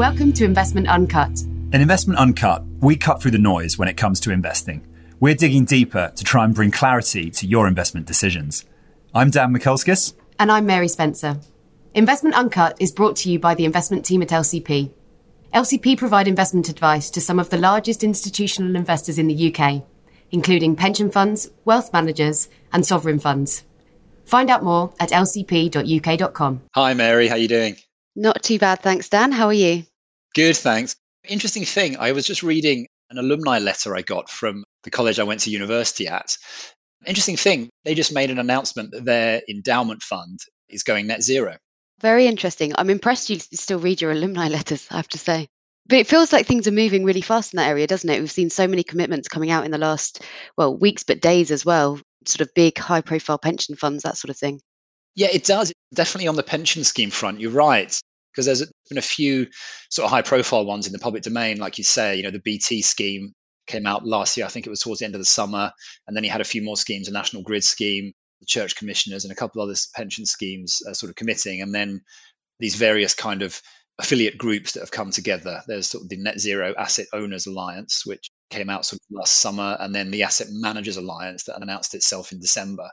Welcome to Investment Uncut. In Investment Uncut, we cut through the noise when it comes to investing. We're digging deeper to try and bring clarity to your investment decisions. I'm Dan Mikulskis. And I'm Mary Spencer. Investment Uncut is brought to you by the investment team at LCP. LCP provide investment advice to some of the largest institutional investors in the UK, including pension funds, wealth managers, and sovereign funds. Find out more at lcp.uk.com. Hi, Mary. How are you doing? Not too bad, thanks, Dan. How are you? Good, thanks. Interesting thing, I was just reading an alumni letter I got from the college I went to university at. Interesting thing, they just made an announcement that their endowment fund is going net zero. Very interesting. I'm impressed you still read your alumni letters, I have to say. But it feels like things are moving really fast in that area, doesn't it? We've seen so many commitments coming out in the last, weeks, but days as well, sort of big, high-profile pension funds, that sort of thing. Yeah, it does. Definitely on the pension scheme front, you're right. Because there's been a few sort of high-profile ones in the public domain, like you say. You know, the BT scheme came out last year. I think it was towards the end of the summer. And then he had a few more schemes, the National Grid scheme, the Church Commissioners, and a couple other pension schemes sort of committing. And then these various kind of affiliate groups that have come together. There's sort of the Net Zero Asset Owners Alliance, which came out sort of last summer, and then the Asset Managers Alliance that announced itself in December.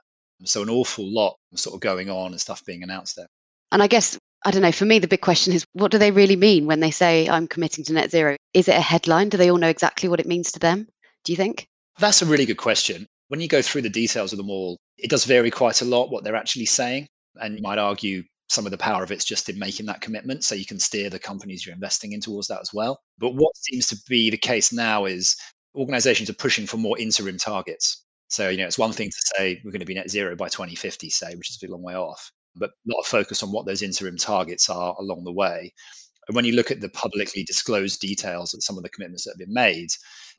So an awful lot sort of going on and stuff being announced there. And I guess, I don't know, for me, the big question is, what do they really mean when they say I'm committing to net zero? Is it a headline? Do they all know exactly what it means to them? Do you think? That's a really good question. When you go through the details of them all, it does vary quite a lot what they're actually saying. And you might argue some of the power of it's just in making that commitment. So you can steer the companies you're investing in towards that as well. But what seems to be the case now is organizations are pushing for more interim targets. So, you know, it's one thing to say we're going to be net zero by 2050, say, which is a long way off, but a lot of focus on what those interim targets are along the way. And when you look at the publicly disclosed details of some of the commitments that have been made,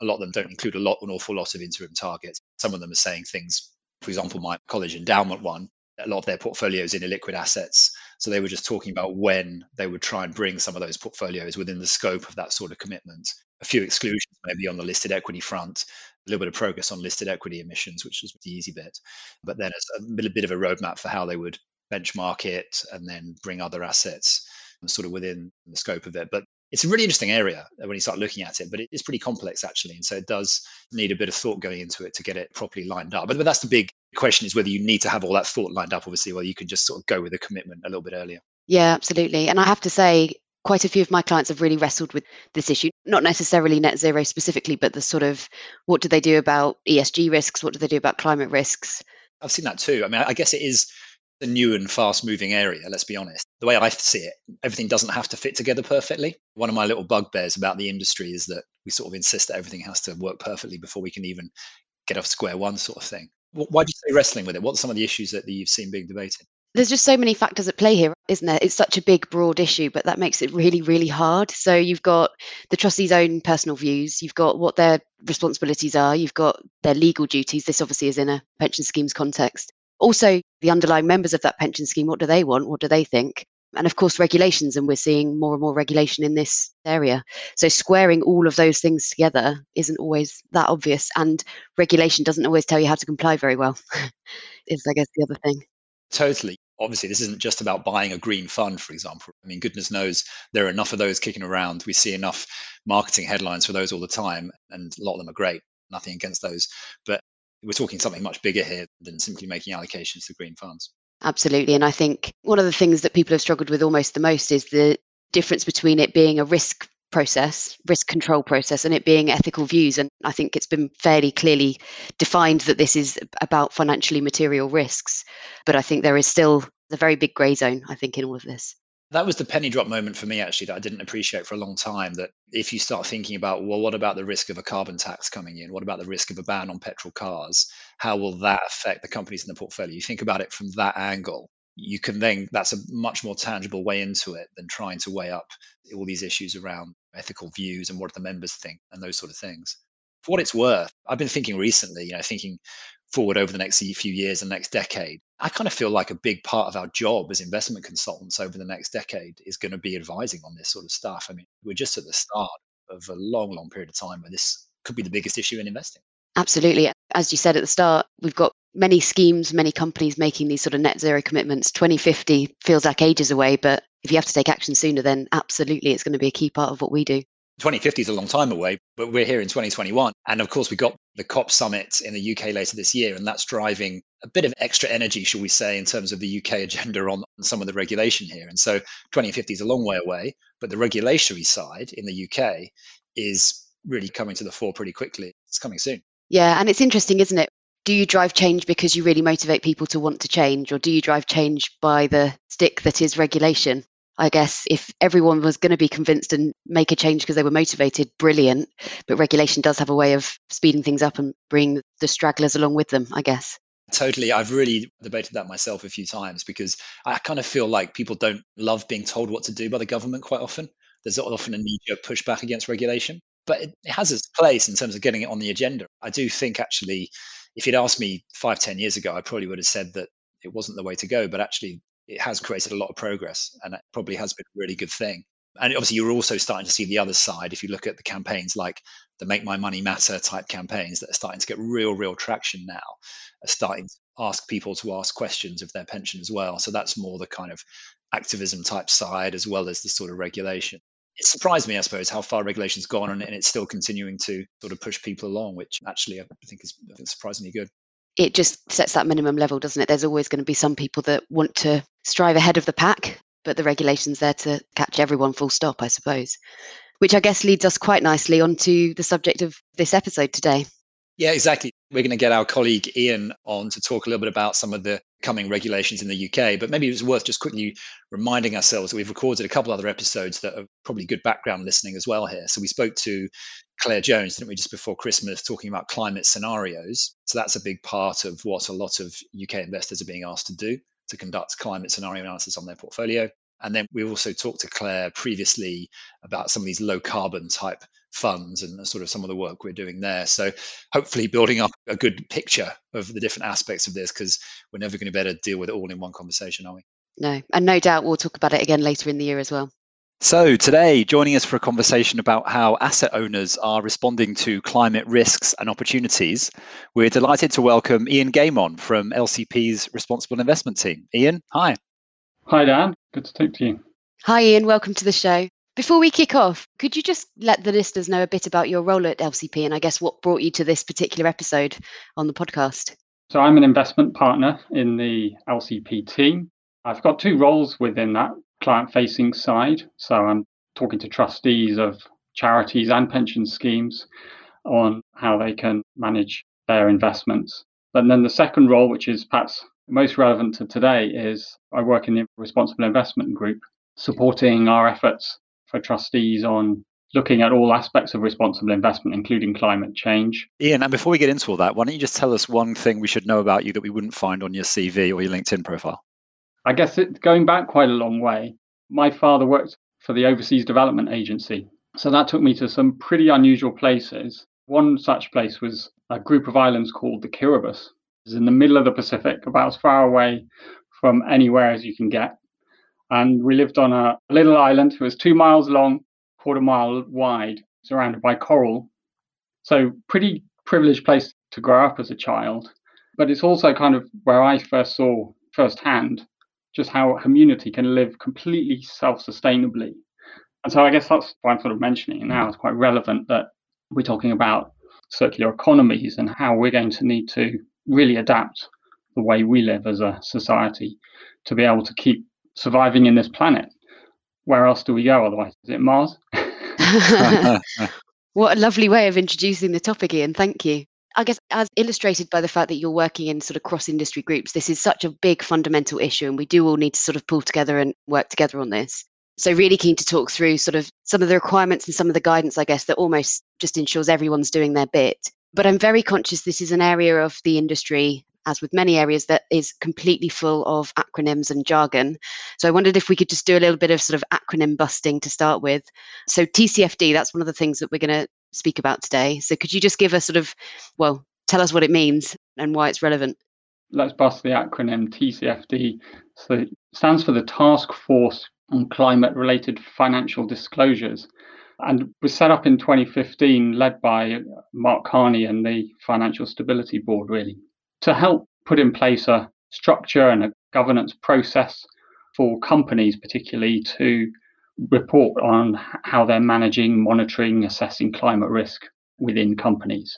a lot of them don't include an awful lot of interim targets. Some of them are saying things, for example, my college endowment one, a lot of their portfolios in illiquid assets. So they were just talking about when they would try and bring some of those portfolios within the scope of that sort of commitment. A few exclusions maybe on the listed equity front, a little bit of progress on listed equity emissions, which was the easy bit. But then it's a bit of a roadmap for how they would benchmark it and then bring other assets sort of within the scope of it. But it's a really interesting area when you start looking at it, but it is pretty complex actually. And so it does need a bit of thought going into it to get it properly lined up. But that's the big question, is whether you need to have all that thought lined up, obviously, or you can just sort of go with a commitment a little bit earlier. Yeah, absolutely. And I have to say, quite a few of my clients have really wrestled with this issue, not necessarily net zero specifically, but the sort of, what do they do about ESG risks? What do they do about climate risks? I've seen that too. I mean, I guess it is a new and fast moving area, let's be honest. The way I see it, everything doesn't have to fit together perfectly. One of my little bugbears about the industry is that we sort of insist that everything has to work perfectly before we can even get off square one sort of thing. Why do you say wrestling with it? What are some of the issues that you've seen being debated? There's just so many factors at play here, isn't there? It's such a big, broad issue, but that makes it really, really hard. So you've got the trustees' own personal views. You've got what their responsibilities are. You've got their legal duties. This obviously is in a pension scheme's context. Also, the underlying members of that pension scheme, what do they want? What do they think? And of course, regulations. And we're seeing more and more regulation in this area. So squaring all of those things together isn't always that obvious. And regulation doesn't always tell you how to comply very well is, I guess, the other thing. Totally. Obviously, this isn't just about buying a green fund, for example. I mean, goodness knows there are enough of those kicking around. We see enough marketing headlines for those all the time, and a lot of them are great. Nothing against those. But we're talking something much bigger here than simply making allocations to green funds. Absolutely. And I think one of the things that people have struggled with almost the most is the difference between it being a risk control process, and it being ethical views. And I think it's been fairly clearly defined that this is about financially material risks. But I think there is still a very big grey zone, I think, in all of this. That was the penny drop moment for me, actually, that I didn't appreciate for a long time, that if you start thinking about, well, what about the risk of a carbon tax coming in? What about the risk of a ban on petrol cars? How will that affect the companies in the portfolio? You think about it from that angle. You can then, that's a much more tangible way into it than trying to weigh up all these issues around ethical views and what the members think and those sort of things. For what it's worth, I've been thinking recently, thinking forward over the next few years and next decade, I kind of feel like a big part of our job as investment consultants over the next decade is going to be advising on this sort of stuff. I mean, we're just at the start of a long, long period of time where this could be the biggest issue in investing. Absolutely. As you said at the start, we've got many schemes, many companies making these sort of net zero commitments. 2050 feels like ages away, but if you have to take action sooner, then absolutely, it's going to be a key part of what we do. 2050 is a long time away, but we're here in 2021. And of course, we got the COP summit in the UK later this year, and that's driving a bit of extra energy, shall we say, in terms of the UK agenda on some of the regulation here. And so 2050 is a long way away, but the regulatory side in the UK is really coming to the fore pretty quickly. It's coming soon. Yeah, and it's interesting, isn't it? Do you drive change because you really motivate people to want to change, or do you drive change by the stick that is regulation? I guess if everyone was going to be convinced and make a change because they were motivated, brilliant. But regulation does have a way of speeding things up and bringing the stragglers along with them, I guess. Totally. I've really debated that myself a few times because I kind of feel like people don't love being told what to do by the government quite often. There's often a knee-jerk pushback against regulation, but it has its place in terms of getting it on the agenda. I do think actually, if you'd asked me 5-10 years ago, I probably would have said that it wasn't the way to go, but actually, it has created a lot of progress, and it probably has been a really good thing. And obviously, you're also starting to see the other side. If you look at the campaigns like the Make My Money Matter type campaigns that are starting to get real traction now, are starting to ask people to ask questions of their pension as well. So that's more the kind of activism type side as well as the sort of regulation. It surprised me, I suppose, how far regulation's gone, and it's still continuing to sort of push people along, which actually I think is surprisingly good. It just sets that minimum level, doesn't it? There's always going to be some people that want to strive ahead of the pack, but the regulation's there to catch everyone full stop, I suppose, which I guess leads us quite nicely onto the subject of this episode today. Yeah, exactly. We're going to get our colleague Ian on to talk a little bit about some of the coming regulations in the UK, but maybe it's worth just quickly reminding ourselves that we've recorded a couple other episodes that are probably good background listening as well here. So we spoke to Claire Jones, didn't we, just before Christmas, talking about climate scenarios. So that's a big part of what a lot of UK investors are being asked to do, to conduct climate scenario analysis on their portfolio. And then we also talked to Claire previously about some of these low carbon type funds and sort of some of the work we're doing there. So hopefully building up a good picture of the different aspects of this, because we're never going to be able to deal with it all in one conversation, are we? No, and no doubt we'll talk about it again later in the year as well. So today, joining us for a conversation about how asset owners are responding to climate risks and opportunities, we're delighted to welcome Ian Gaimon from LCP's Responsible Investment team. Ian, hi. Hi, Dan. Good to talk to you. Hi, Ian. Welcome to the show. Before we kick off, could you just let the listeners know a bit about your role at LCP and I guess what brought you to this particular episode on the podcast? So I'm an investment partner in the LCP team. I've got two roles within that client-facing side. So I'm talking to trustees of charities and pension schemes on how they can manage their investments. And then the second role, which is perhaps most relevant to today, is I work in the Responsible Investment Group, supporting our efforts for trustees on looking at all aspects of responsible investment, including climate change. Ian, and before we get into all that, why don't you just tell us one thing we should know about you that we wouldn't find on your CV or your LinkedIn profile? I guess it's going back quite a long way. My father worked for the Overseas Development Agency, so that took me to some pretty unusual places. One such place was a group of islands called the Kiribati. It's in the middle of the Pacific, about as far away from anywhere as you can get. And we lived on a little island. It was 2 miles long, 1/4 mile wide, surrounded by coral. So pretty privileged place to grow up as a child. But it's also kind of where I first saw firsthand just how a community can live completely self-sustainably. And so I guess that's why I'm sort of mentioning it now. It's quite relevant that we're talking about circular economies and how we're going to need to really adapt the way we live as a society to be able to keep surviving in this planet. Where else do we go otherwise? Is it Mars? What a lovely way of introducing the topic, Ian. Thank you. I guess as illustrated by the fact that you're working in sort of cross-industry groups, this is such a big fundamental issue and we do all need to sort of pull together and work together on this. So really keen to talk through sort of some of the requirements and some of the guidance, I guess, that almost just ensures everyone's doing their bit. But I'm very conscious this is an area of the industry, as with many areas, that is completely full of acronyms and jargon. So I wondered if we could just do a little bit of sort of acronym busting to start with. So TCFD, that's one of the things that we're going to speak about today. So could you just give us sort of, well, tell us what it means and why it's relevant? Let's bust the acronym TCFD. So it stands for the Task Force on Climate-related Financial Disclosures, and was set up in 2015, led by Mark Carney and the Financial Stability Board, really, to help put in place a structure and a governance process for companies particularly to report on how they're managing, monitoring, assessing climate risk within companies.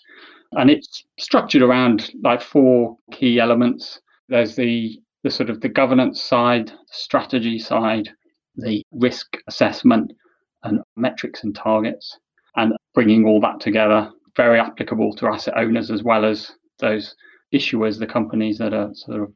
And it's structured around like four key elements. There's the sort of the governance side, the strategy side, the risk assessment and metrics and targets, and bringing all that together, very applicable to asset owners as well as those issuers, the companies that are sort of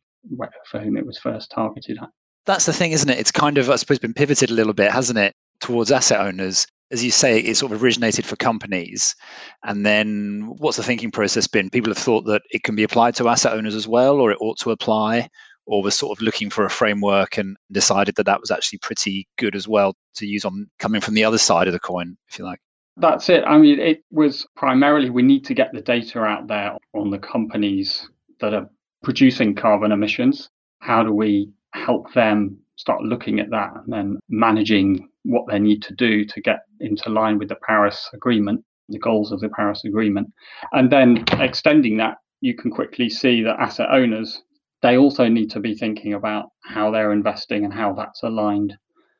for whom it was first targeted at. That's the thing, isn't it? It's kind of, I suppose, been pivoted a little bit, hasn't it, towards asset owners. As you say, it sort of originated for companies. And then what's the thinking process been? People have thought that it can be applied to asset owners as well, or it ought to apply, or was sort of looking for a framework and decided that that was actually pretty good as well to use on coming from the other side of the coin, if you like. That's it. I mean, it was primarily we need to get the data out there on the companies that are producing carbon emissions. How do we help them start looking at that and then managing what they need to do to get into line with the Paris Agreement, the goals of the Paris Agreement? And then extending that, you can quickly see that asset owners, they also need to be thinking about how they're investing and how that's aligned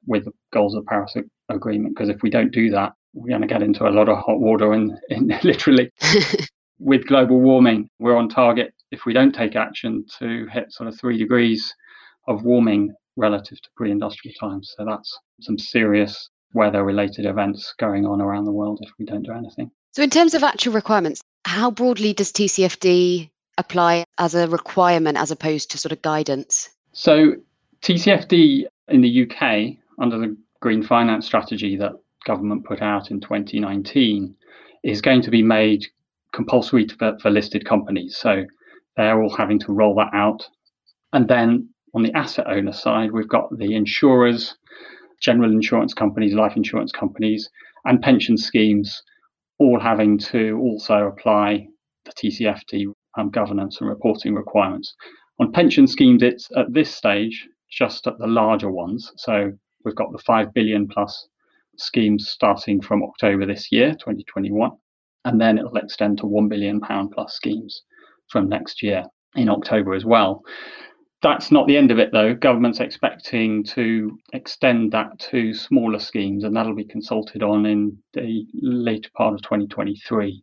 with the goals of the Paris Agreement. Because if we don't do that, we're going to get into a lot of hot water in literally with global warming. We're on target if we don't take action to hit sort of 3 degrees of warming relative to pre-industrial times. So that's some serious weather-related events going on around the world if we don't do anything. So in terms of actual requirements, how broadly does TCFD apply as a requirement as opposed to sort of guidance? So TCFD in the UK, under the Green Finance Strategy that government put out in 2019, is going to be made compulsory for listed companies. So they're all having to roll that out. And then on the asset owner side, we've got the insurers, general insurance companies, life insurance companies, and pension schemes all having to also apply the TCFD governance and reporting requirements. On pension schemes, it's at this stage just at the larger ones. So we've got the 5 billion plus schemes starting from October this year, 2021, and then it'll extend to £1 billion plus schemes from next year in October as well. That's not the end of it, though. Government's expecting to extend that to smaller schemes, and that'll be consulted on in the later part of 2023,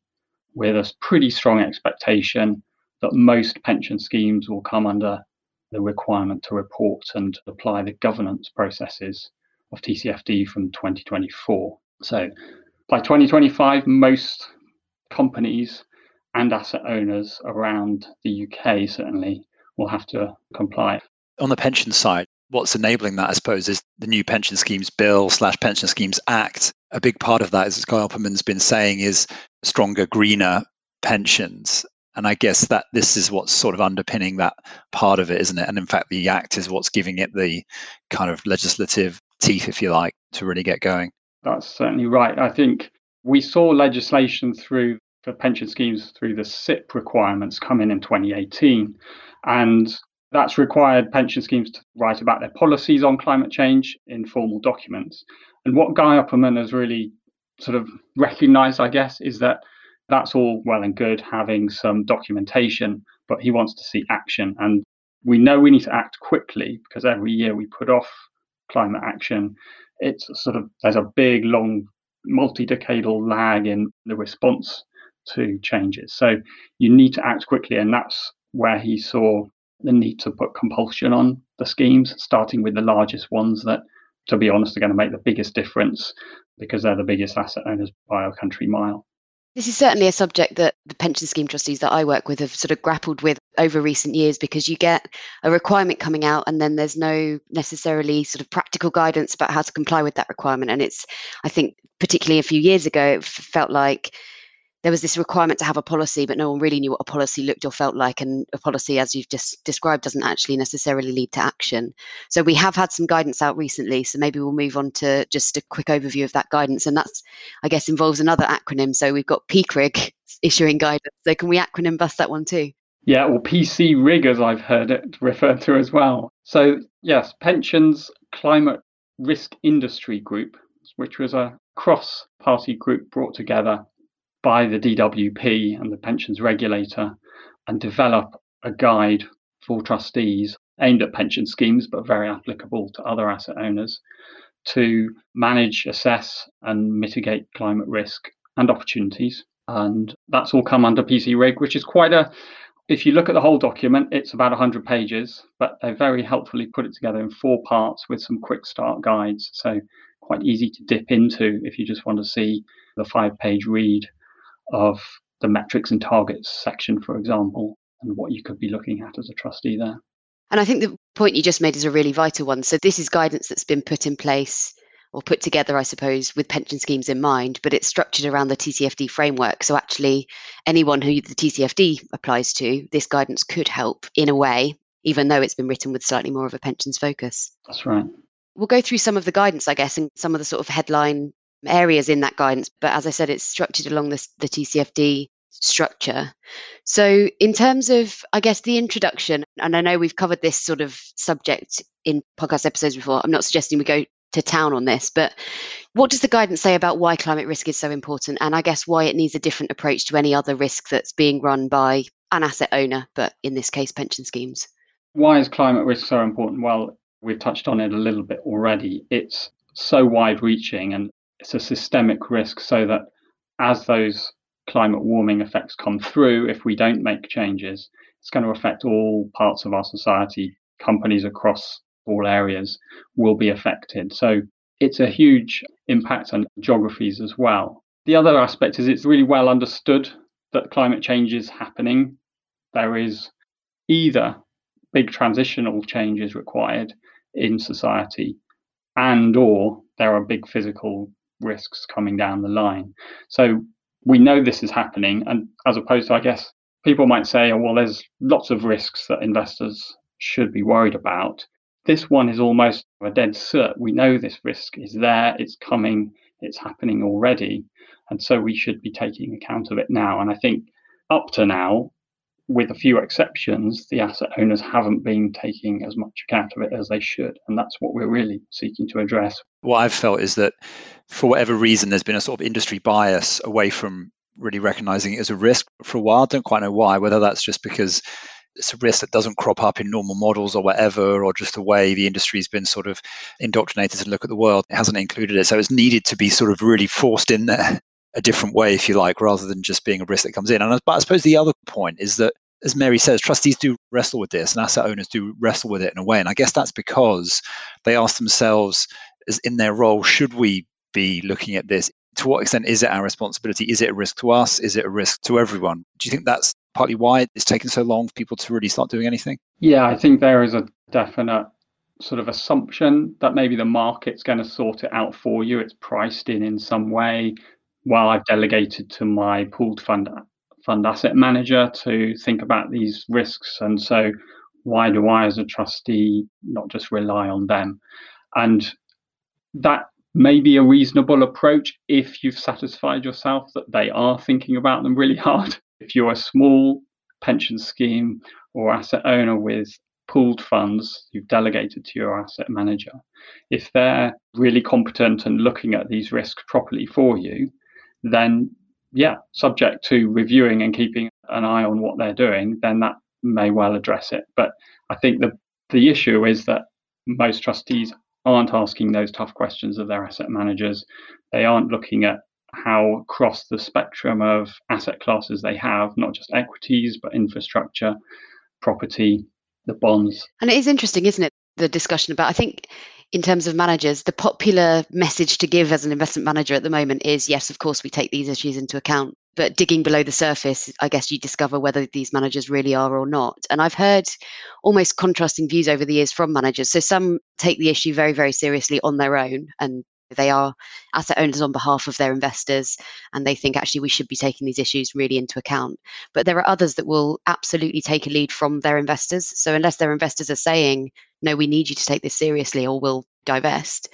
with a pretty strong expectation that most pension schemes will come under the requirement to report and apply the governance processes of TCFD from 2024. So by 2025, most companies and asset owners around the UK certainly will have to comply. On the pension side, what's enabling that, I suppose, is the new Pension Schemes Bill / Pension Schemes Act. A big part of that, as Guy Opperman's been saying, is stronger, greener pensions. And I guess that this is what's sort of underpinning that part of it, isn't it? And in fact, the Act is what's giving it the kind of legislative teeth, if you like, to really get going. That's certainly right. I think we saw legislation through for pension schemes through the SIP requirements come in 2018. And that's required pension schemes to write about their policies on climate change in formal documents. And what Guy Opperman has really sort of recognised, I guess, is that that's all well and good having some documentation, but he wants to see action. And we know we need to act quickly because every year we put off climate action. It's sort of, there's a big, long, multi-decadal lag in the response to changes. So you need to act quickly, and that's where he saw the need to put compulsion on the schemes, starting with the largest ones that, to be honest, are going to make the biggest difference because they're the biggest asset owners by a country mile. This is certainly a subject that the pension scheme trustees that I work with have sort of grappled with over recent years, because you get a requirement coming out and then there's no necessarily sort of practical guidance about how to comply with that requirement. And it's, I think, particularly a few years ago, it felt like there was this requirement to have a policy, but no one really knew what a policy looked or felt like. And a policy, as you've just described, doesn't actually necessarily lead to action. So we have had some guidance out recently. So maybe we'll move on to just a quick overview of that guidance. And that's, I guess, involves another acronym. So we've got PCRIG issuing guidance. So can we acronym bust that one too? Yeah, or PC RIG, as I've heard it referred to as well. So yes, Pensions Climate Risk Industry Group, which was a cross-party group brought together by the DWP and the Pensions Regulator, and develop a guide for trustees aimed at pension schemes, but very applicable to other asset owners, to manage, assess and mitigate climate risk and opportunities. And that's all come under PC Reg, which is quite a, if you look at the whole document, it's about 100 pages, but they very helpfully put it together in four parts with some quick start guides. So quite easy to dip into if you just want to see the 5-page read of the metrics and targets section, for example, and what you could be looking at as a trustee there. And I think the point you just made is a really vital one. So this is guidance that's been put in place or put together, I suppose, with pension schemes in mind, but it's structured around the TCFD framework. So actually, anyone who the TCFD applies to, this guidance could help in a way, even though it's been written with slightly more of a pensions focus. That's right. We'll go through some of the guidance, I guess, and some of the sort of headline areas in that guidance. But as I said, it's structured along the TCFD structure. So in terms of, I guess, the introduction, and I know we've covered this sort of subject in podcast episodes before, I'm not suggesting we go to town on this, but what does the guidance say about why climate risk is so important, and I guess why it needs a different approach to any other risk that's being run by an asset owner, but in this case, pension schemes? Why is climate risk so important? Well, we've touched on it a little bit already. It's so wide-reaching and it's a systemic risk, so that as those climate warming effects come through, if we don't make changes, it's going to affect all parts of our society. Companies across all areas will be affected. So it's a huge impact on geographies as well. The other aspect is it's really well understood that climate change is happening. There is either big transitional changes required in society, and or there are big physical risks coming down the line. So we know this is happening, and as opposed to, I guess, people might say, oh, well, there's lots of risks that investors should be worried about. This one is almost a dead cert. We know this risk is there, it's coming, it's happening already. And so we should be taking account of it now. And I think up to now, with a few exceptions, the asset owners haven't been taking as much account of it as they should. And that's what we're really seeking to address. What I've felt is that for whatever reason, there's been a sort of industry bias away from really recognizing it as a risk for a while. I don't quite know why, whether that's just because it's a risk that doesn't crop up in normal models or whatever, or just the way the industry's been sort of indoctrinated to look at the world. It hasn't included it. So it's needed to be sort of really forced in there a different way, if you like, rather than just being a risk that comes in. And I suppose the other point is that, as Mary says, trustees do wrestle with this and asset owners do wrestle with it in a way. And I guess that's because they ask themselves, as in their role, should we be looking at this? To what extent is it our responsibility? Is it a risk to us? Is it a risk to everyone? Do you think that's partly why it's taken so long for people to really start doing anything? Yeah, I think there is a definite sort of assumption that maybe the market's going to sort it out for you. It's priced in some way. While I've delegated to my pooled fund asset manager to think about these risks, and so why do I as a trustee not just rely on them? And that may be a reasonable approach if you've satisfied yourself that they are thinking about them really hard. If you're a small pension scheme or asset owner with pooled funds you've delegated to your asset manager, if they're really competent and looking at these risks properly for you, then yeah, subject to reviewing and keeping an eye on what they're doing, then that may well address it. But I think the issue is that most trustees aren't asking those tough questions of their asset managers. They aren't looking at how across the spectrum of asset classes they have, not just equities, but infrastructure, property, the bonds. And it is interesting, isn't it, the discussion about, I think, in terms of managers, the popular message to give as an investment manager at the moment is, yes, of course, we take these issues into account. But digging below the surface, I guess you discover whether these managers really are or not. And I've heard almost contrasting views over the years from managers. So some take the issue very, very seriously on their own, and they are asset owners on behalf of their investors, and they think actually we should be taking these issues really into account. But there are others that will absolutely take a lead from their investors. So unless their investors are saying, no, we need you to take this seriously or we'll divest,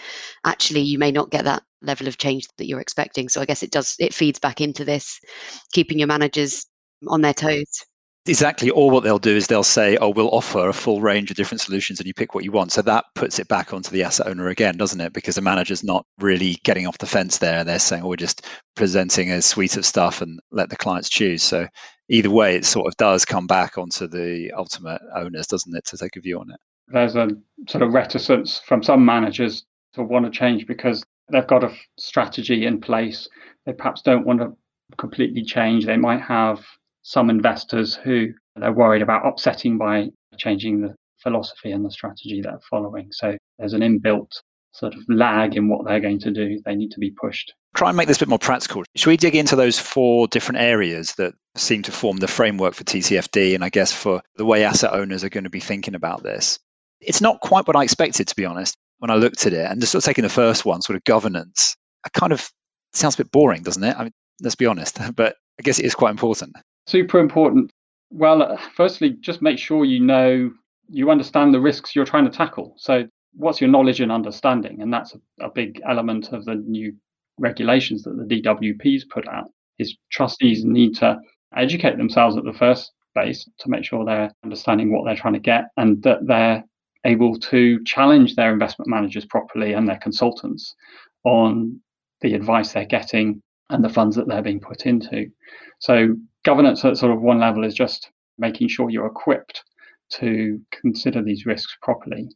actually you may not get that level of change that you're expecting. So I guess it feeds back into this, keeping your managers on their toes. Exactly. Or what they'll do is they'll say, oh, we'll offer a full range of different solutions and you pick what you want. So that puts it back onto the asset owner again, doesn't it? Because the manager's not really getting off the fence there. They're saying, oh, we're just presenting a suite of stuff and let the clients choose. So either way, it sort of does come back onto the ultimate owners, doesn't it, to take a view on it? there's a sort of reticence from some managers to want to change because they've got a strategy in place. They perhaps don't want to completely change. They might have some investors who they're worried about upsetting by changing the philosophy and the strategy they're following. So there's an inbuilt sort of lag in what they're going to do. They need to be pushed. Try and make this a bit more practical. Should we dig into those four different areas that seem to form the framework for TCFD and I guess for the way asset owners are going to be thinking about this? It's not quite what I expected, to be honest, when I looked at it. And just sort of taking the first one, sort of governance, I kind of, it sounds a bit boring, doesn't it? I mean, let's be honest, but I guess it is quite important. Super important. Well, firstly, just make sure you understand the risks you're trying to tackle. So what's your knowledge and understanding? And that's a big element of the new regulations that the DWP's put out, is trustees need to educate themselves at the first base to make sure they're understanding what they're trying to get and that they're able to challenge their investment managers properly and their consultants on the advice they're getting and the funds that they're being put into. So governance at sort of one level is just making sure you're equipped to consider these risks properly.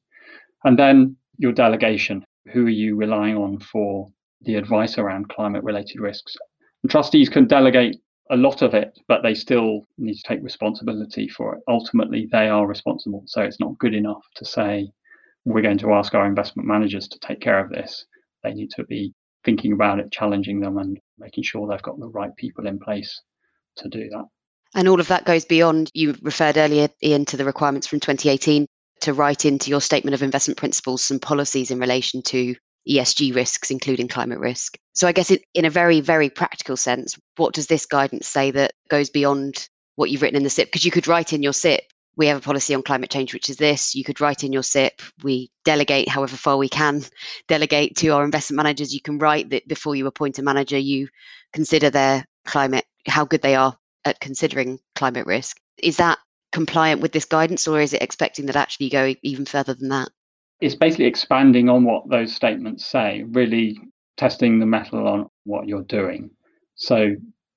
And then your delegation, who are you relying on for the advice around climate-related risks? And trustees can delegate a lot of it, but they still need to take responsibility for it. Ultimately, they are responsible. So it's not good enough to say, we're going to ask our investment managers to take care of this. They need to be thinking about it, challenging them and making sure they've got the right people in place to do that. And all of that goes beyond, you referred earlier, Ian, to the requirements from 2018 to write into your statement of investment principles and policies in relation to ESG risks, including climate risk. So I guess in a very, very practical sense, what does this guidance say that goes beyond what you've written in the SIP? Because you could write in your SIP, we have a policy on climate change, which is this. You could write in your SIP, we delegate however far we can delegate to our investment managers. You can write that before you appoint a manager, you consider their climate, how good they are at considering climate risk. Is that compliant with this guidance, or is it expecting that actually you go even further than that? It's basically expanding on what those statements say, really testing the mettle on what you're doing. So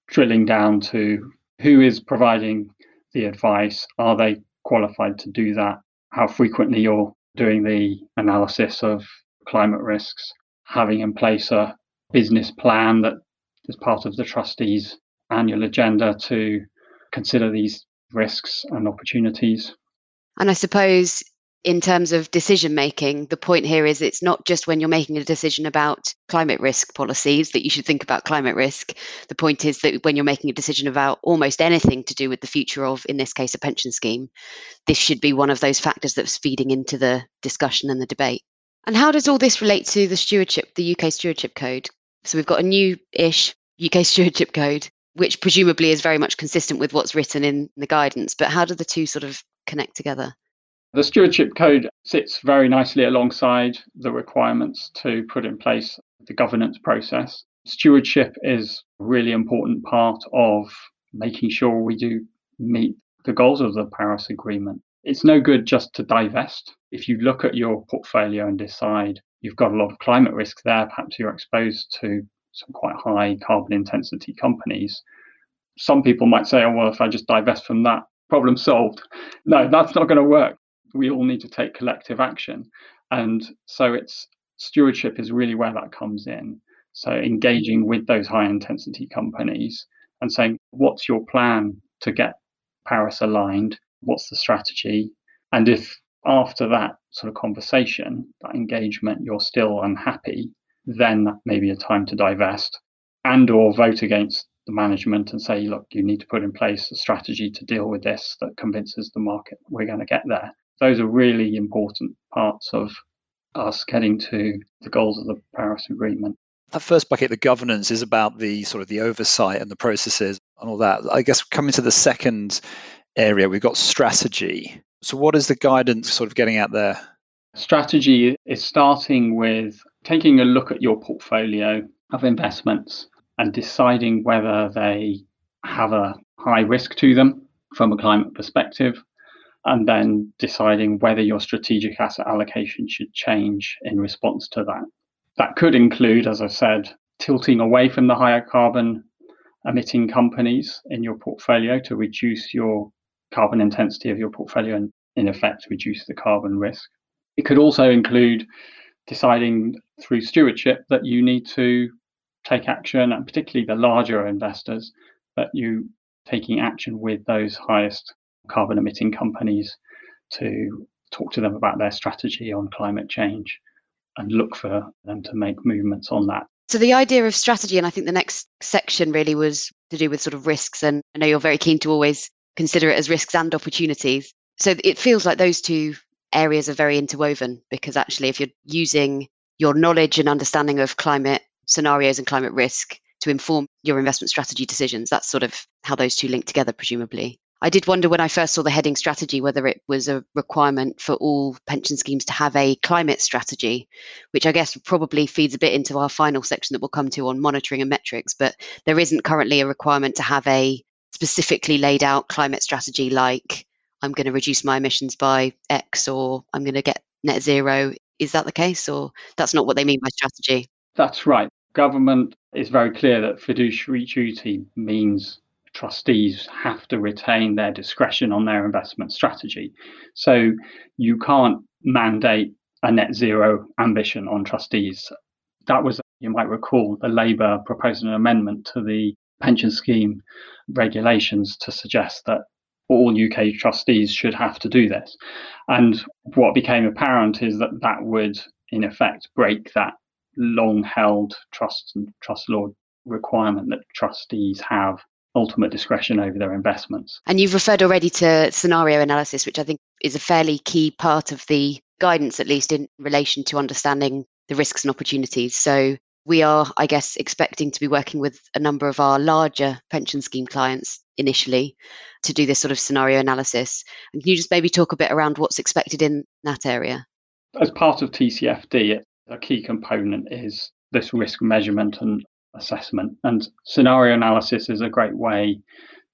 drilling down to who is providing the advice, are they qualified to do that, how frequently you're doing the analysis of climate risks, having in place a business plan that is part of the trustees' annual agenda to consider these risks and opportunities. And I suppose in terms of decision making, the point here is it's not just when you're making a decision about climate risk policies that you should think about climate risk. The point is that when you're making a decision about almost anything to do with the future of, in this case, a pension scheme, this should be one of those factors that's feeding into the discussion and the debate. And how does all this relate to the stewardship, the UK Stewardship Code? So we've got a new-ish UK Stewardship Code, which presumably is very much consistent with what's written in the guidance. But how do the two sort of connect together? The Stewardship Code sits very nicely alongside the requirements to put in place the governance process. Stewardship is a really important part of making sure we do meet the goals of the Paris Agreement. It's no good just to divest. If you look at your portfolio and decide you've got a lot of climate risk there, perhaps you're exposed to some quite high carbon intensity companies. Some people might say, oh, well, if I just divest from that, problem solved. No, that's not going to work. We all need to take collective action. And so it's stewardship is really where that comes in. So engaging with those high intensity companies and saying, what's your plan to get Paris aligned? What's the strategy? And if after that sort of conversation, that engagement, you're still unhappy, then that may be a time to divest and or vote against the management and say, look, you need to put in place a strategy to deal with this that convinces the market we're going to get there. Those are really important parts of us getting to the goals of the Paris Agreement. That first bucket, the governance, is about the sort of the oversight and the processes and all that. I guess coming to the second area, we've got strategy. So what is the guidance sort of getting out there? Strategy is starting with taking a look at your portfolio of investments and deciding whether they have a high risk to them from a climate perspective, and then deciding whether your strategic asset allocation should change in response to that. That could include, as I said, tilting away from the higher carbon emitting companies in your portfolio to reduce your carbon intensity of your portfolio and in effect reduce the carbon risk. It could also include deciding through stewardship that you need to take action, and particularly the larger investors, that you taking action with those highest carbon emitting companies to talk to them about their strategy on climate change and look for them to make movements on that. So the idea of strategy, and I think the next section really was to do with sort of risks, and I know you're very keen to always consider it as risks and opportunities. So it feels like those two areas are very interwoven, because actually if you're using your knowledge and understanding of climate scenarios and climate risk to inform your investment strategy decisions, that's sort of how those two link together, presumably. I did wonder when I first saw the heading strategy whether it was a requirement for all pension schemes to have a climate strategy, which I guess probably feeds a bit into our final section that we'll come to on monitoring and metrics. But there isn't currently a requirement to have a specifically laid out climate strategy like I'm going to reduce my emissions by X or I'm going to get net zero. Is that the case, or that's not what they mean by strategy? That's right. Government is very clear that fiduciary duty means trustees have to retain their discretion on their investment strategy. So you can't mandate a net zero ambition on trustees. That was, you might recall, the Labour proposed an amendment to the pension scheme regulations to suggest that all UK trustees should have to do this. And what became apparent is that that would, in effect, break that long-held trust and trust law requirement that trustees have ultimate discretion over their investments. And you've referred already to scenario analysis, which I think is a fairly key part of the guidance, at least in relation to understanding the risks and opportunities. So we are, I guess, expecting to be working with a number of our larger pension scheme clients initially to do this sort of scenario analysis. And can you just maybe talk a bit around what's expected in that area? As part of TCFD, a key component is this risk measurement and assessment, and scenario analysis is a great way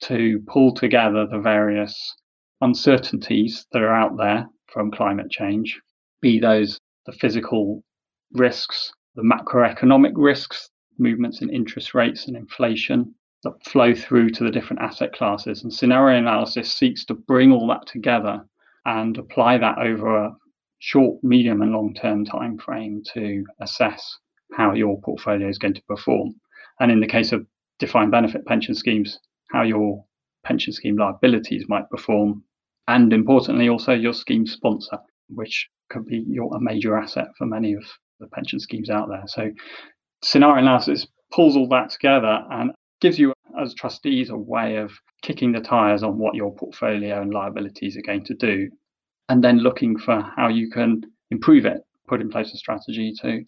to pull together the various uncertainties that are out there from climate change, be those the physical risks, the macroeconomic risks, movements in interest rates and inflation that flow through to the different asset classes. And scenario analysis seeks to bring all that together and apply that over a short, medium and long-term time frame to assess how your portfolio is going to perform. And in the case of defined benefit pension schemes, how your pension scheme liabilities might perform. And importantly, also your scheme sponsor, which could be a major asset for many of the pension schemes out there. So scenario analysis pulls all that together and gives you, as trustees, a way of kicking the tires on what your portfolio and liabilities are going to do, and then looking for how you can improve it, put in place a strategy to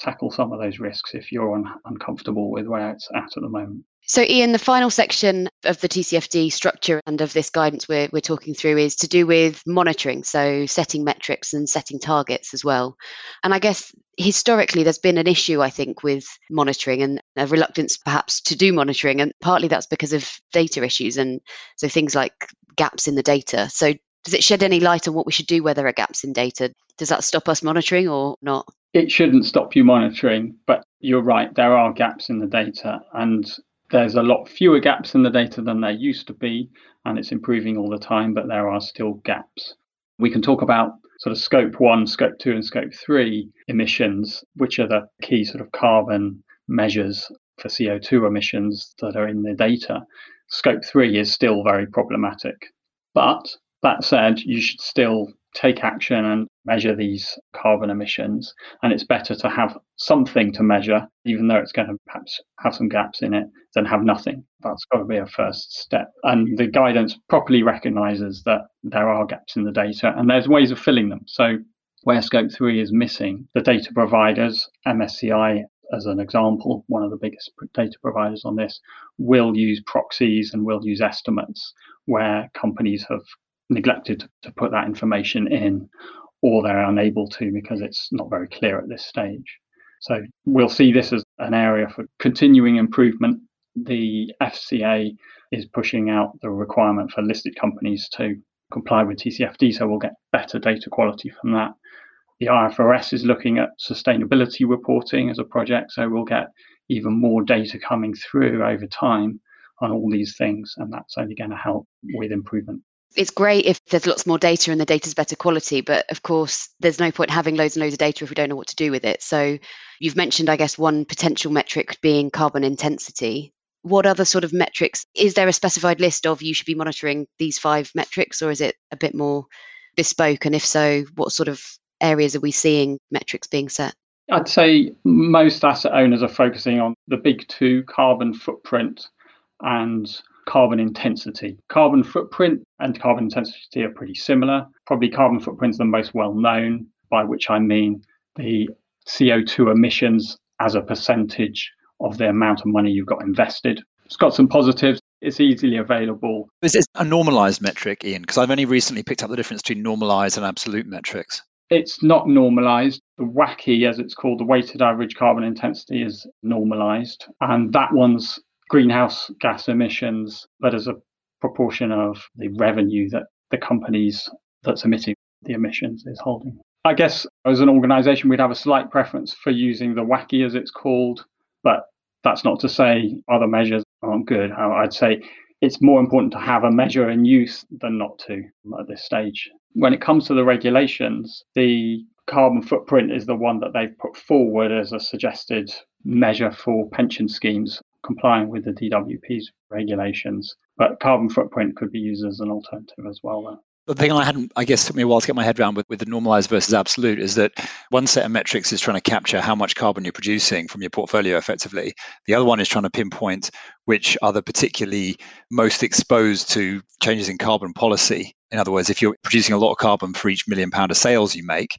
tackle some of those risks if you're uncomfortable with where it's at the moment. So Ian, the final section of the TCFD structure and of this guidance we're talking through is to do with monitoring, so setting metrics and setting targets as well. And I guess historically there's been an issue, I think, with monitoring and a reluctance perhaps to do monitoring, and partly that's because of data issues and so things like gaps in the data. So does it shed any light on what we should do where there are gaps in data? Does that stop us monitoring or not? It shouldn't stop you monitoring, but you're right, there are gaps in the data, and there's a lot fewer gaps in the data than there used to be, and it's improving all the time, but there are still gaps. We can talk about sort of scope 1, scope 2 and scope 3 emissions, which are the key sort of carbon measures for CO2 emissions that are in the data. Scope 3 is still very problematic, but that said, you should still take action and measure these carbon emissions. And it's better to have something to measure, even though it's going to perhaps have some gaps in it, than have nothing. That's got to be a first step. And the guidance properly recognises that there are gaps in the data and there's ways of filling them. So where Scope 3 is missing, the data providers, MSCI as an example, one of the biggest data providers on this, will use proxies and will use estimates where companies have neglected to put that information in, or they're unable to because it's not very clear at this stage. So we'll see this as an area for continuing improvement. The FCA is pushing out the requirement for listed companies to comply with TCFD, so we'll get better data quality from that. The IFRS is looking at sustainability reporting as a project, so we'll get even more data coming through over time on all these things, and that's only going to help with improvement. It's great if there's lots more data and the data's better quality, but of course, there's no point having loads and loads of data if we don't know what to do with it. So you've mentioned, I guess, one potential metric being carbon intensity. What other sort of metrics? Is there a specified list of you should be monitoring these 5 metrics, or is it a bit more bespoke? And if so, what sort of areas are we seeing metrics being set? I'd say most asset owners are focusing on the big two, carbon footprint and carbon intensity. Carbon footprint and carbon intensity are pretty similar. Probably carbon footprint is the most well-known, by which I mean the CO2 emissions as a percentage of the amount of money you've got invested. It's got some positives. It's easily available. Is it a normalised metric, Ian? Because I've only recently picked up the difference between normalised and absolute metrics. It's not normalised. The WACI, as it's called, the weighted average carbon intensity, is normalised. And that one's greenhouse gas emissions, but as a proportion of the revenue that the companies that's emitting the emissions is holding. I guess as an organisation, we'd have a slight preference for using the WACI, as it's called. But that's not to say other measures aren't good. I'd say it's more important to have a measure in use than not to at this stage. When it comes to the regulations, the carbon footprint is the one that they've put forward as a suggested measure for pension schemes complying with the DWP's regulations. But carbon footprint could be used as an alternative as well, though. The thing I guess took me a while to get my head around with the normalised versus absolute is that one set of metrics is trying to capture how much carbon you're producing from your portfolio effectively. The other one is trying to pinpoint which are the particularly most exposed to changes in carbon policy. In other words, if you're producing a lot of carbon for each £1 million of sales you make,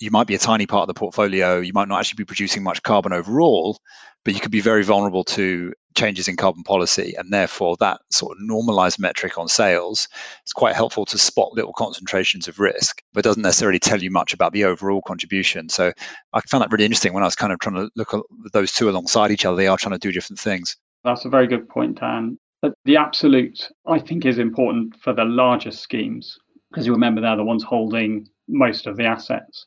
you might be a tiny part of the portfolio. You might not actually be producing much carbon overall, but you could be very vulnerable to changes in carbon policy. And therefore, that sort of normalized metric on sales is quite helpful to spot little concentrations of risk, but doesn't necessarily tell you much about the overall contribution. So I found that really interesting when I was kind of trying to look at those two alongside each other. They are trying to do different things. That's a very good point, Dan. But the absolute, I think, is important for the larger schemes, because you remember they're the ones holding most of the assets.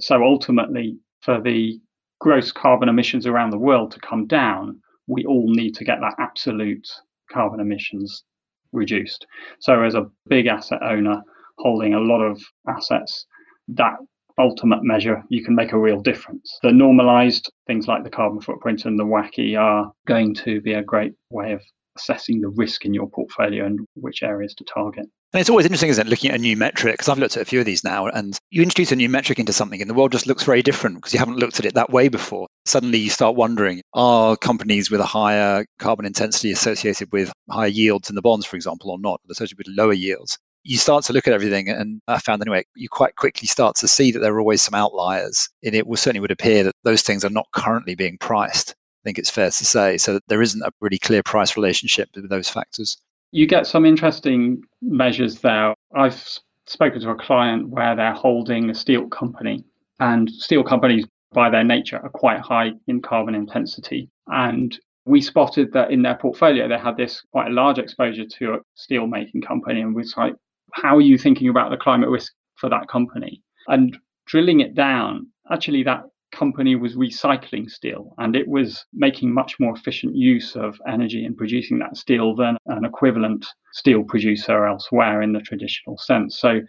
So ultimately, for the gross carbon emissions around the world to come down, we all need to get that absolute carbon emissions reduced. So as a big asset owner holding a lot of assets, that ultimate measure, you can make a real difference. The normalised things like the carbon footprint and the WACI are going to be a great way of assessing the risk in your portfolio and which areas to target. And it's always interesting, isn't it, looking at a new metric, because I've looked at a few of these now, and you introduce a new metric into something and the world just looks very different because you haven't looked at it that way before. Suddenly you start wondering, are companies with a higher carbon intensity associated with higher yields in the bonds, for example, or not, associated with lower yields? You start to look at everything, and I found anyway, you quite quickly start to see that there are always some outliers, and it will certainly would appear that those things are not currently being priced. I think it's fair to say, so that there isn't a really clear price relationship with those factors. You get some interesting measures there. I've spoken to a client where they're holding a steel company, and steel companies by their nature are quite high in carbon intensity. And we spotted that in their portfolio, they had this quite a large exposure to a steel making company. And we're like, how are you thinking about the climate risk for that company? And drilling it down, actually that company was recycling steel, and it was making much more efficient use of energy in producing that steel than an equivalent steel producer elsewhere in the traditional sense. So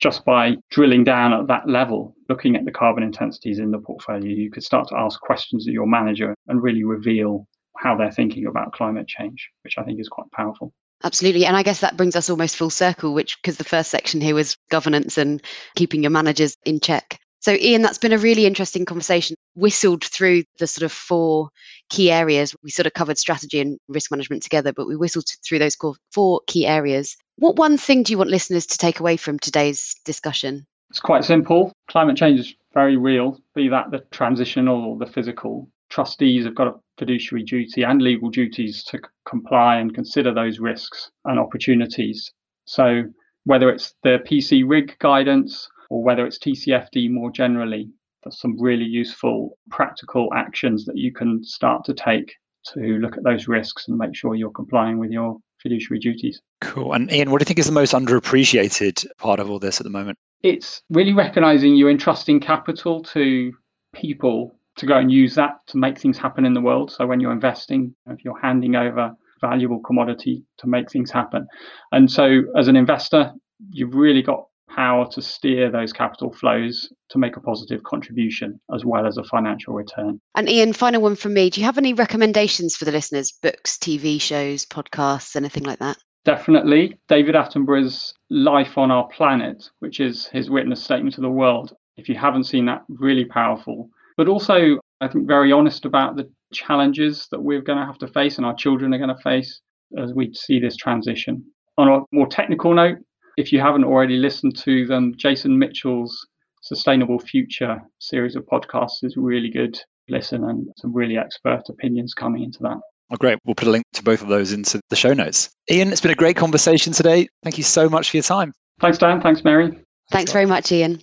just by drilling down at that level, looking at the carbon intensities in the portfolio, you could start to ask questions of your manager and really reveal how they're thinking about climate change, which I think is quite powerful. Absolutely. And I guess that brings us almost full circle, because the first section here was governance and keeping your managers in check. So Ian, that's been a really interesting conversation, whistled through the sort of 4 key areas. We sort of covered strategy and risk management together, but we whistled through those 4 key areas. What one thing do you want listeners to take away from today's discussion? It's quite simple. Climate change is very real, be that the transitional or the physical. Trustees have got a fiduciary duty and legal duties to comply and consider those risks and opportunities. So whether it's the PC RIG guidance, or whether it's TCFD more generally, there's some really useful practical actions that you can start to take to look at those risks and make sure you're complying with your fiduciary duties. Cool. And Ian, what do you think is the most underappreciated part of all this at the moment? It's really recognising you're entrusting capital to people to go and use that to make things happen in the world. So when you're investing, if you're handing over valuable commodity to make things happen. And so as an investor, you've really got power to steer those capital flows to make a positive contribution as well as a financial return. And Ian, final one from me. Do you have any recommendations for the listeners? Books, TV shows, podcasts, anything like that? Definitely. David Attenborough's Life on Our Planet, which is his witness statement to the world. If you haven't seen that, really powerful. But also, I think, very honest about the challenges that we're going to have to face and our children are going to face as we see this transition. On a more technical note, if you haven't already listened to them, Jason Mitchell's Sustainable Future series of podcasts is really good. Listen, and some really expert opinions coming into that. Oh, great. We'll put a link to both of those into the show notes. Ian, it's been a great conversation today. Thank you so much for your time. Thanks, Dan. Thanks, Mary. Thanks very much, Ian.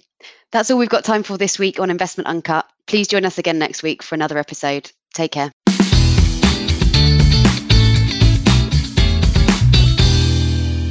That's all we've got time for this week on Investment Uncut. Please join us again next week for another episode. Take care.